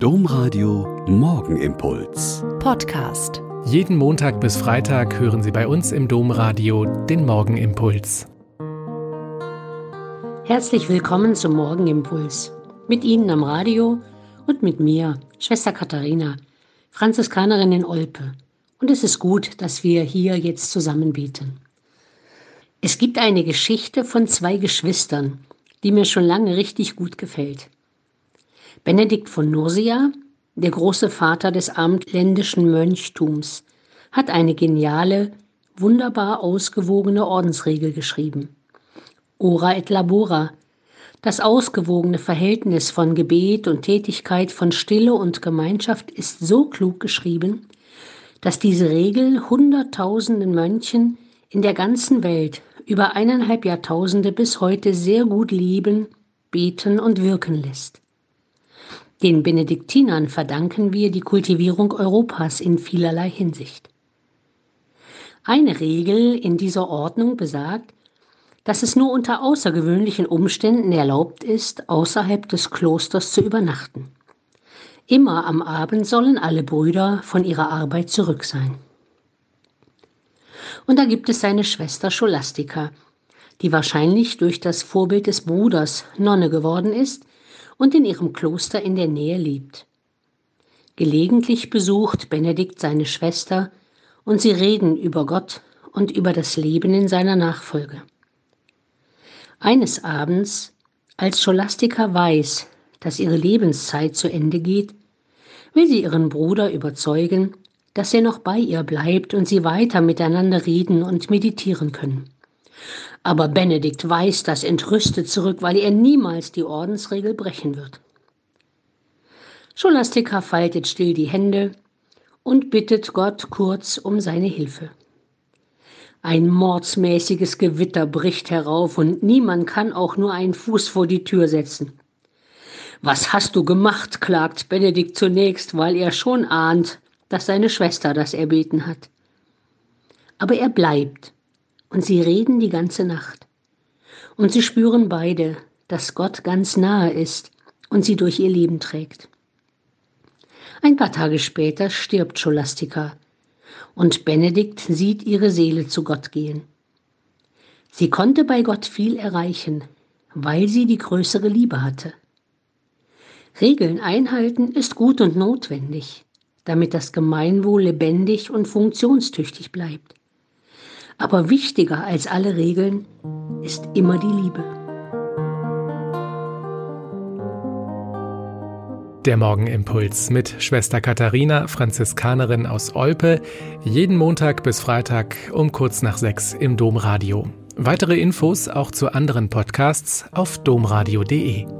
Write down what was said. Domradio Morgenimpuls Podcast. Jeden Montag bis Freitag hören Sie bei uns im Domradio den Morgenimpuls. Herzlich willkommen zum Morgenimpuls. Mit Ihnen am Radio und mit mir, Schwester Katharina, Franziskanerin in Olpe. Und es ist gut, dass wir hier jetzt zusammen beten. Es gibt eine Geschichte von zwei Geschwistern, die mir schon lange richtig gut gefällt. Benedikt von Nursia, der große Vater des abendländischen Mönchtums, hat eine geniale, wunderbar ausgewogene Ordensregel geschrieben. Ora et labora, das ausgewogene Verhältnis von Gebet und Tätigkeit, von Stille und Gemeinschaft ist so klug geschrieben, dass diese Regel hunderttausenden Mönchen in der ganzen Welt über 1,5 Jahrtausende bis heute sehr gut lieben, beten und wirken lässt. Den Benediktinern verdanken wir die Kultivierung Europas in vielerlei Hinsicht. Eine Regel in dieser Ordnung besagt, dass es nur unter außergewöhnlichen Umständen erlaubt ist, außerhalb des Klosters zu übernachten. Immer am Abend sollen alle Brüder von ihrer Arbeit zurück sein. Und da gibt es seine Schwester Scholastika, die wahrscheinlich durch das Vorbild des Bruders Nonne geworden ist und in ihrem Kloster in der Nähe lebt. Gelegentlich besucht Benedikt seine Schwester und sie reden über Gott und über das Leben in seiner Nachfolge. Eines Abends, als Scholastika weiß, dass ihre Lebenszeit zu Ende geht, will sie ihren Bruder überzeugen, dass er noch bei ihr bleibt und sie weiter miteinander reden und meditieren können. Aber Benedikt weist das entrüstet zurück, weil er niemals die Ordensregel brechen wird. Scholastika faltet still die Hände und bittet Gott kurz um seine Hilfe. Ein mordsmäßiges Gewitter bricht herauf und niemand kann auch nur einen Fuß vor die Tür setzen. Was hast du gemacht, klagt Benedikt zunächst, weil er schon ahnt, dass seine Schwester das erbeten hat. Aber er bleibt. Und sie reden die ganze Nacht. Und sie spüren beide, dass Gott ganz nahe ist und sie durch ihr Leben trägt. Ein paar Tage später stirbt Scholastika und Benedikt sieht ihre Seele zu Gott gehen. Sie konnte bei Gott viel erreichen, weil sie die größere Liebe hatte. Regeln einhalten ist gut und notwendig, damit das Gemeinwohl lebendig und funktionstüchtig bleibt. Aber wichtiger als alle Regeln ist immer die Liebe. Der Morgenimpuls mit Schwester Katharina, Franziskanerin aus Olpe, jeden Montag bis Freitag um 18:45 im Domradio. Weitere Infos auch zu anderen Podcasts auf domradio.de.